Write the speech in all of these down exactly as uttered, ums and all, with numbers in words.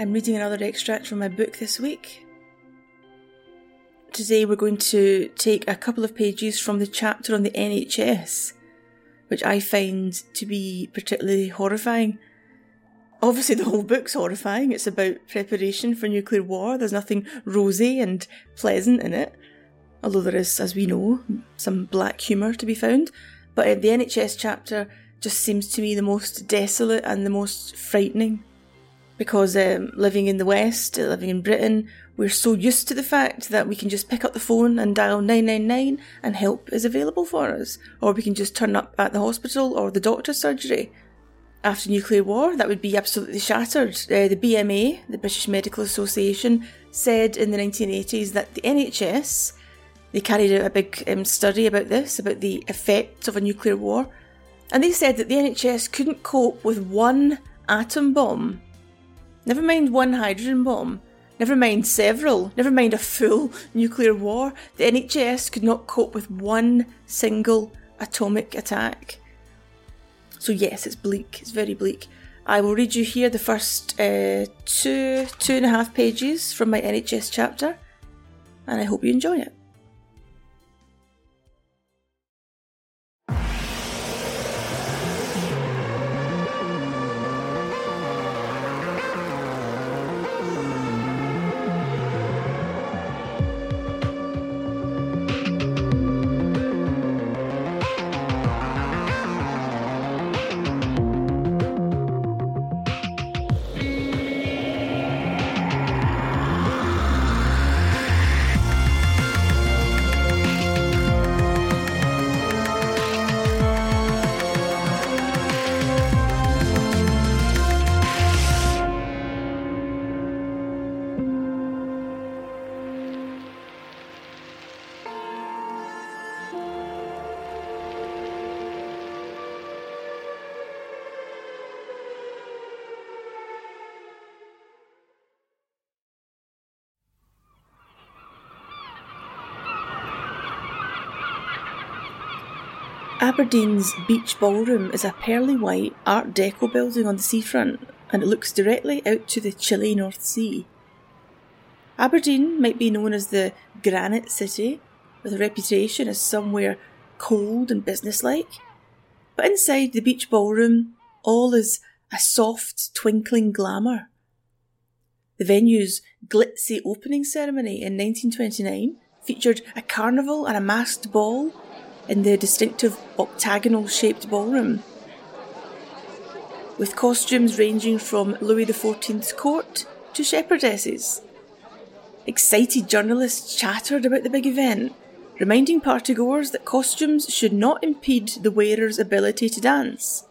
I'm reading another extract from my book this week. Today we're going to take a couple of pages from the chapter on the N H S, which I find to be particularly horrifying. Obviously the whole book's horrifying. It's about preparation for nuclear war. There's nothing rosy and pleasant in it, although there is, as we know, some black humour to be found. But the N H S chapter just seems to me the most desolate and the most frightening. Because um, living in the West, living in Britain, we're so used to the fact that we can just pick up the phone and dial nine nine nine and help is available for us. Or we can just turn up at the hospital or the doctor's surgery. After nuclear war, that would be absolutely shattered. Uh, the B M A, the British Medical Association, said in the nineteen eighties that the N H S, they carried out a big um, study about this, about the effects of a nuclear war, and they said that the N H S couldn't cope with one atom bomb. Never mind one hydrogen bomb, never mind several, never mind a full nuclear war. The N H S could not cope with one single atomic attack. So yes, it's bleak, it's very bleak. I will read you here the first uh, two, two and a half pages from my N H S chapter, and I hope you enjoy it. Aberdeen's Beach Ballroom is a pearly white Art Deco building on the seafront, and it looks directly out to the chilly North Sea. Aberdeen might be known as the Granite City, with a reputation as somewhere cold and businesslike, but inside the Beach Ballroom, all is a soft, twinkling glamour. The venue's glitzy opening ceremony in nineteen twenty-nine featured a carnival and a masked ball in the distinctive octagonal-shaped ballroom, with costumes ranging from Louis the fourteenth's court to shepherdesses. Excited journalists chattered about the big event, reminding partygoers that costumes should not impede the wearer's ability to dance.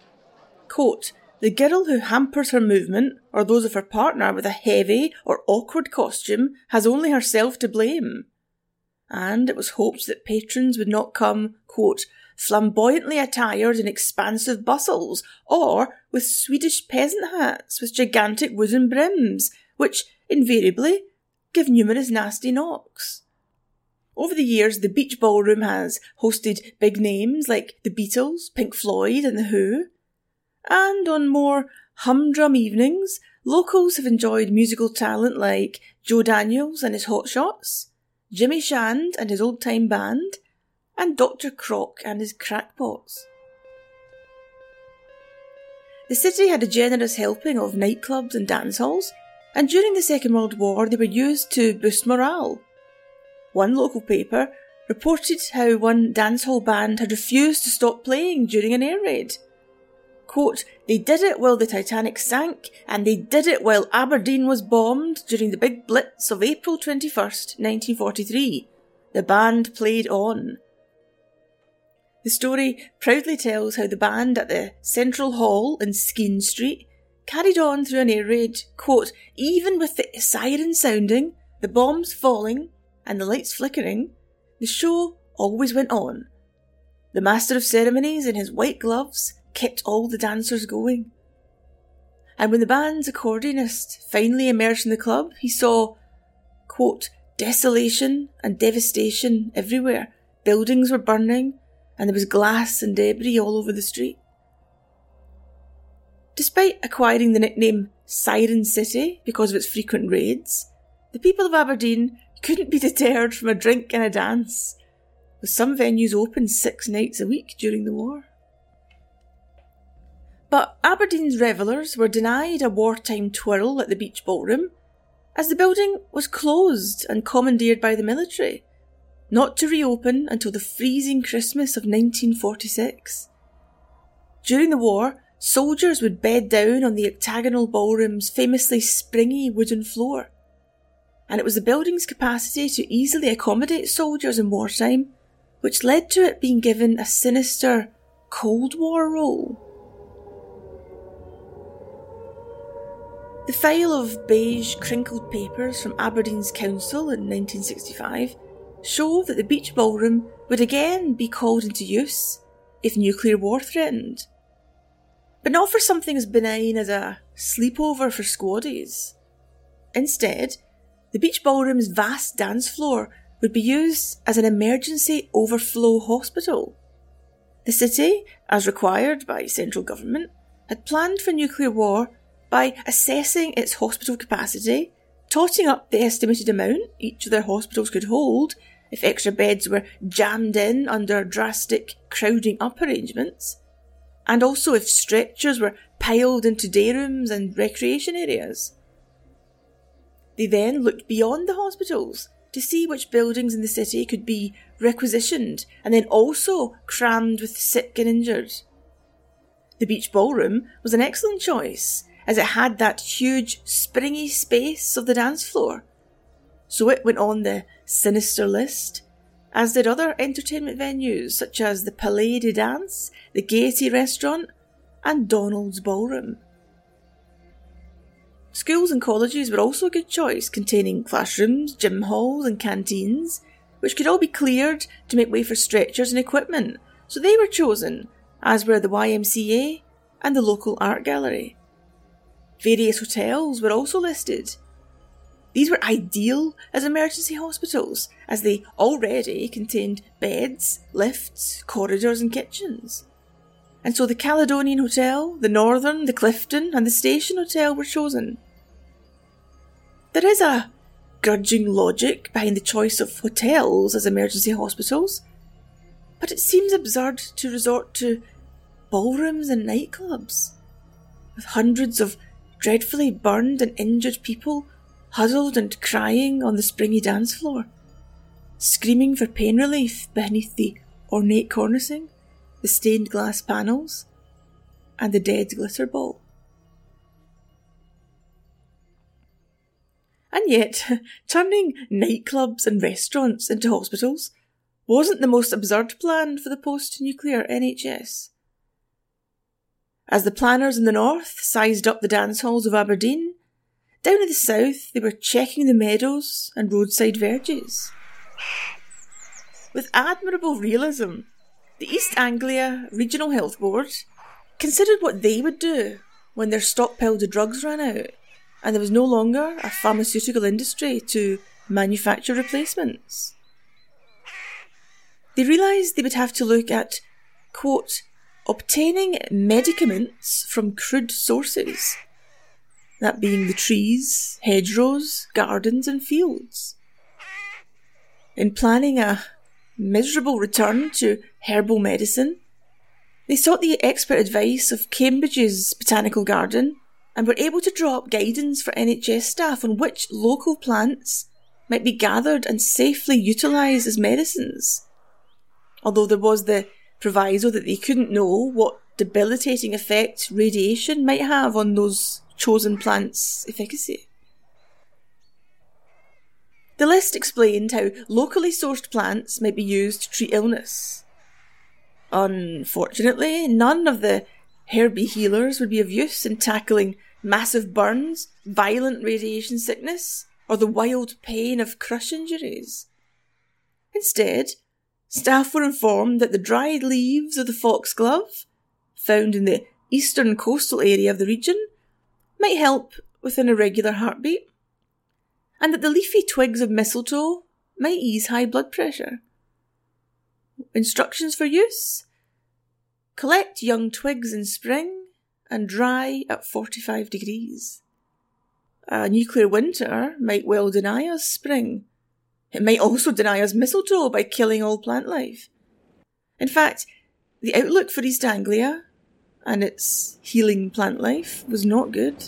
Quote, "The girl who hampers her movement, or those of her partner with a heavy or awkward costume, has only herself to blame." And it was hoped that patrons would not come, quote, "flamboyantly attired in expansive bustles, or with Swedish peasant hats with gigantic wooden brims, which invariably give numerous nasty knocks." Over the years, the Beach Ballroom has hosted big names like the Beatles, Pink Floyd and The Who. And on more humdrum evenings, locals have enjoyed musical talent like Joe Daniels and his Hot Shots, Jimmy Shand and his old-time band, and Doctor Croc and his crackpots. The city had a generous helping of nightclubs and dance halls, and during the Second World War they were used to boost morale. One local paper reported how one dance hall band had refused to stop playing during an air raid. Quote, "They did it while the Titanic sank, and they did it while Aberdeen was bombed during the big blitz of April twenty-first, nineteen forty-three. The band played on." The story proudly tells how the band at the Central Hall in Skeen Street carried on through an air raid, quote, "Even with the siren sounding, the bombs falling, and the lights flickering, the show always went on. The master of ceremonies in his white gloves kept all the dancers going." And when the band's accordionist finally emerged in the club, he saw, quote, "desolation and devastation everywhere. Buildings were burning, and there was glass and debris all over the street." Despite acquiring the nickname Siren City because of its frequent raids, the people of Aberdeen couldn't be deterred from a drink and a dance, with some venues open six nights a week during the war. But Aberdeen's revellers were denied a wartime twirl at the Beach Ballroom, as the building was closed and commandeered by the military, not to reopen until the freezing Christmas of nineteen forty-six. During the war, soldiers would bed down on the octagonal ballroom's famously springy wooden floor, and it was the building's capacity to easily accommodate soldiers in wartime which led to it being given a sinister Cold War role. The file of beige, crinkled papers from Aberdeen's council in nineteen sixty-five show that the Beach Ballroom would again be called into use if nuclear war threatened, but not for something as benign as a sleepover for squaddies. Instead, the Beach Ballroom's vast dance floor would be used as an emergency overflow hospital. The city, as required by central government, had planned for nuclear war by assessing its hospital capacity, totting up the estimated amount each of their hospitals could hold if extra beds were jammed in under drastic crowding up arrangements, and also if stretchers were piled into day rooms and recreation areas. They then looked beyond the hospitals to see which buildings in the city could be requisitioned and then also crammed with sick and injured. The Beach Ballroom was an excellent choice, as it had that huge, springy space of the dance floor. So it went on the sinister list, as did other entertainment venues such as the Palais de Danse, the Gaiety Restaurant, and Donald's Ballroom. Schools and colleges were also a good choice, containing classrooms, gym halls and canteens, which could all be cleared to make way for stretchers and equipment, so they were chosen, as were the Y M C A and the local art gallery. Various hotels were also listed. These were ideal as emergency hospitals, as they already contained beds, lifts, corridors and kitchens. And so the Caledonian Hotel, the Northern, the Clifton and the Station Hotel were chosen. There is a grudging logic behind the choice of hotels as emergency hospitals, but it seems absurd to resort to ballrooms and nightclubs, with hundreds of dreadfully burned and injured people huddled and crying on the springy dance floor, screaming for pain relief beneath the ornate cornicing, the stained glass panels, and the dead glitter ball. And yet, turning nightclubs and restaurants into hospitals wasn't the most absurd plan for the post-nuclear N H S. As the planners in the north sized up the dance halls of Aberdeen, down in the south they were checking the meadows and roadside verges. With admirable realism, the East Anglia Regional Health Board considered what they would do when their stockpile of drugs ran out and there was no longer a pharmaceutical industry to manufacture replacements. They realised they would have to look at, quote, obtaining medicaments from crude sources, that being the trees, hedgerows, gardens and fields. In planning a miserable return to herbal medicine, they sought the expert advice of Cambridge's Botanical Garden and were able to draw up guidance for N H S staff on which local plants might be gathered and safely utilised as medicines, although there was the proviso that they couldn't know what debilitating effects radiation might have on those chosen plants' efficacy. The list explained how locally sourced plants might be used to treat illness. Unfortunately, none of the herby healers would be of use in tackling massive burns, violent radiation sickness, or the wild pain of crush injuries. Instead, staff were informed that the dried leaves of the foxglove, found in the eastern coastal area of the region, might help with an irregular heartbeat, and that the leafy twigs of mistletoe might ease high blood pressure. Instructions for use: collect young twigs in spring and dry at forty-five degrees. A nuclear winter might well deny us spring. It might also deny us mistletoe by killing all plant life. In fact, the outlook for East Anglia and its healing plant life was not good.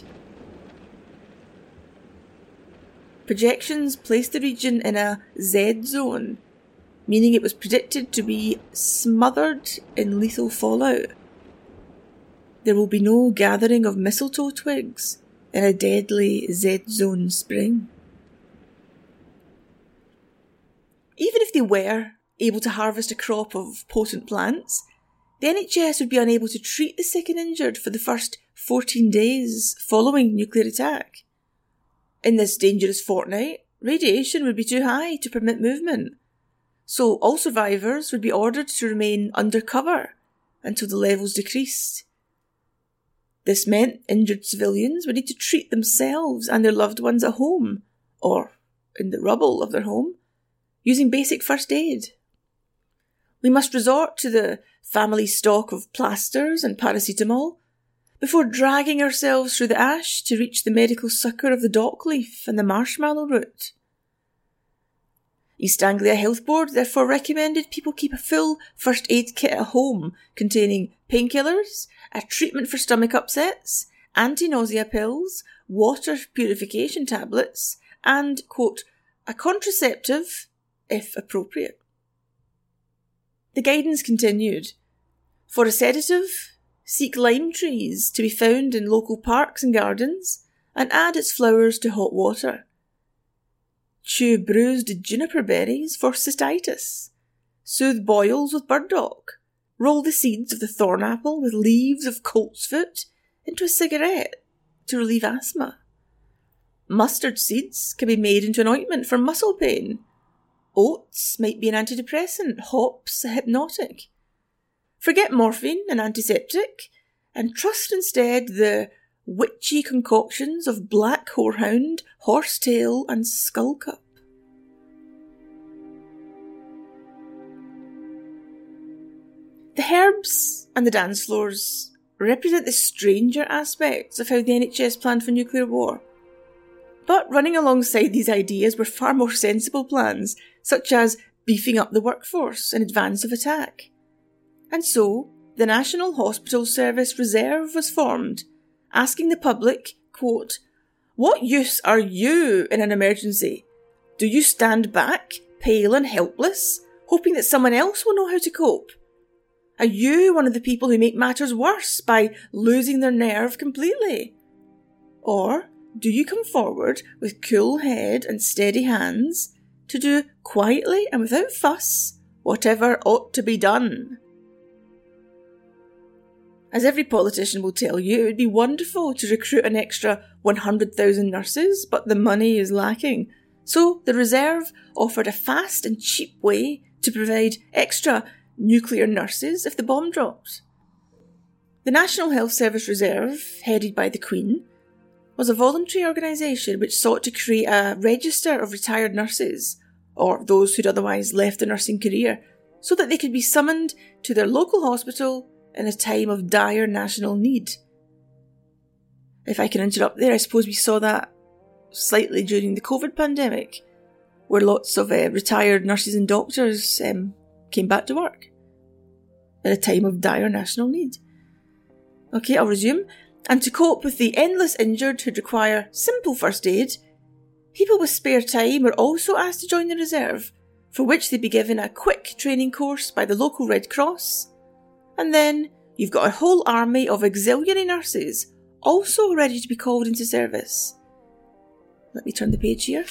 Projections placed the region in a Z-zone, meaning it was predicted to be smothered in lethal fallout. There will be no gathering of mistletoe twigs in a deadly Z-zone spring. Even if they were able to harvest a crop of potent plants, the N H S would be unable to treat the sick and injured for the first fourteen days following nuclear attack. In this dangerous fortnight, radiation would be too high to permit movement, so all survivors would be ordered to remain under cover until the levels decreased. This meant injured civilians would need to treat themselves and their loved ones at home, or in the rubble of their home, using basic first aid. We must resort to the family stock of plasters and paracetamol before dragging ourselves through the ash to reach the medical succour of the dock leaf and the marshmallow root. East Anglia Health Board therefore recommended people keep a full first aid kit at home containing painkillers, a treatment for stomach upsets, anti-nausea pills, water purification tablets, and, quote, a contraceptive, if appropriate. The guidance continued. For a sedative, seek lime trees to be found in local parks and gardens and add its flowers to hot water. Chew bruised juniper berries for cystitis. Soothe boils with burdock. Roll the seeds of the thorn apple with leaves of coltsfoot into a cigarette to relieve asthma. Mustard seeds can be made into an ointment for muscle pain. Oats might be an antidepressant, hops a hypnotic. Forget morphine and antiseptic, and trust instead the witchy concoctions of black horehound, horsetail and skullcup. The herbs and the dance floors represent the stranger aspects of how the N H S planned for nuclear war. But running alongside these ideas were far more sensible plans, such as beefing up the workforce in advance of attack. And so, the National Hospital Service Reserve was formed, asking the public, quote, "What use are you in an emergency? Do you stand back, pale and helpless, hoping that someone else will know how to cope? Are you one of the people who make matters worse by losing their nerve completely? Or do you come forward with cool head and steady hands to do quietly and without fuss whatever ought to be done?" As every politician will tell you, it would be wonderful to recruit an extra one hundred thousand nurses, but the money is lacking. So the reserve offered a fast and cheap way to provide extra nuclear nurses if the bomb dropped. The National Health Service Reserve, headed by the Queen, was a voluntary organisation which sought to create a register of retired nurses, or those who'd otherwise left the nursing career, so that they could be summoned to their local hospital in a time of dire national need. If I can interrupt there, I suppose we saw that slightly during the COVID pandemic, where lots of uh, retired nurses and doctors um, came back to work at a time of dire national need. Okay, I'll resume. And to cope with the endless injured who'd require simple first aid, people with spare time were also asked to join the reserve, for which they'd be given a quick training course by the local Red Cross. And then you've got a whole army of auxiliary nurses also ready to be called into service. Let me turn the page here.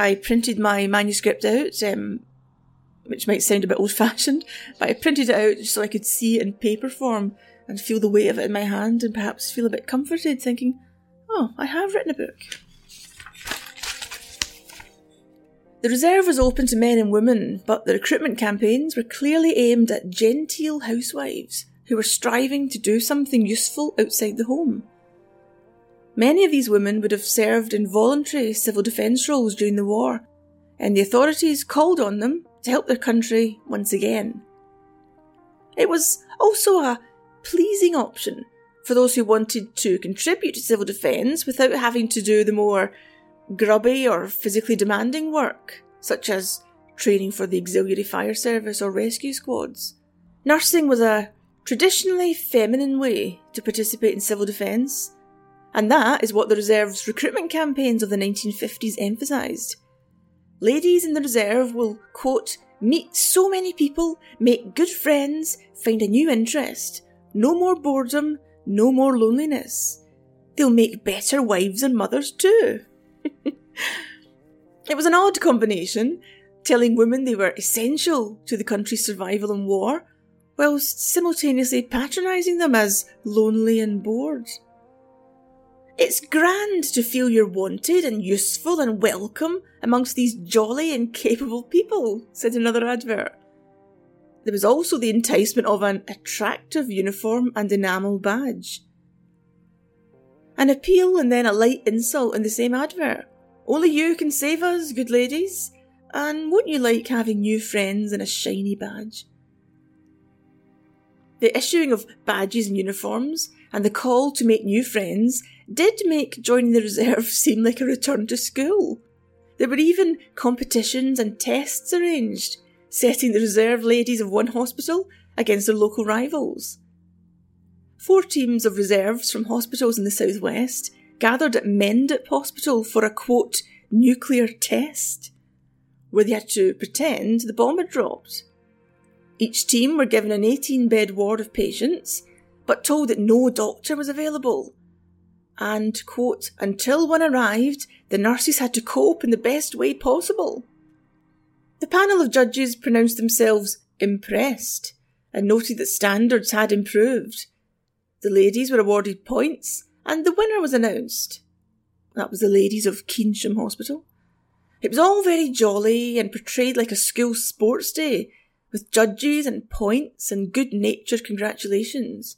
I printed my manuscript out, um, which might sound a bit old-fashioned, but I printed it out so I could see it in paper form and feel the weight of it in my hand and perhaps feel a bit comforted, thinking, oh, I have written a book. The reserve was open to men and women, but the recruitment campaigns were clearly aimed at genteel housewives who were striving to do something useful outside the home. Many of these women would have served in voluntary civil defence roles during the war, and the authorities called on them to help their country once again. It was also a pleasing option for those who wanted to contribute to civil defence without having to do the more grubby or physically demanding work, such as training for the auxiliary fire service or rescue squads. Nursing was a traditionally feminine way to participate in civil defence, and that is what the Reserve's recruitment campaigns of the nineteen fifties emphasised. Ladies in the Reserve will, quote, meet so many people, make good friends, find a new interest. No more boredom, no more loneliness. They'll make better wives and mothers too. It was an odd combination, telling women they were essential to the country's survival in war, whilst simultaneously patronising them as lonely and bored. It's grand to feel you're wanted and useful and welcome amongst these jolly and capable people, said another advert. There was also the enticement of an attractive uniform and enamel badge. An appeal and then a light insult in the same advert. Only you can save us, good ladies. And wouldn't you like having new friends and a shiny badge? The issuing of badges and uniforms and the call to make new friends did make joining the Reserve seem like a return to school. There were even competitions and tests arranged, setting the Reserve ladies of one hospital against their local rivals. Four teams of reserves from hospitals in the southwest gathered at Mendip Hospital for a, quote, nuclear test, where they had to pretend the bomb had dropped. Each team were given an eighteen-bed ward of patients, but told that no doctor was available. And, quote, until one arrived, the nurses had to cope in the best way possible. The panel of judges pronounced themselves impressed and noted that standards had improved. The ladies were awarded points and the winner was announced. That was the ladies of Keynsham Hospital. It was all very jolly and portrayed like a school sports day, with judges and points and good-natured congratulations.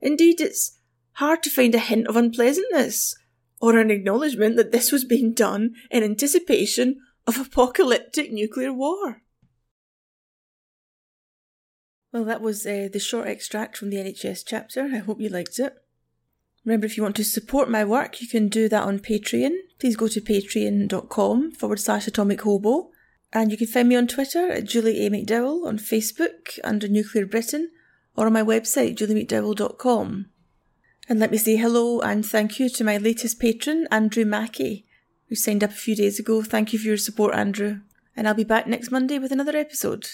Indeed, it's hard to find a hint of unpleasantness, or an acknowledgement that this was being done in anticipation of apocalyptic nuclear war. Well, that was uh, the short extract from the N H S chapter. I hope you liked it. Remember, if you want to support my work, you can do that on Patreon. Please go to patreon.com forward slash AtomicHobo. And you can find me on Twitter at Julie A. McDowell, on Facebook under Nuclear Britain, or on my website, julie m c dowell dot com. And let me say hello and thank you to my latest patron, Andrew Mackie, who signed up a few days ago. Thank you for your support, Andrew. And I'll be back next Monday with another episode.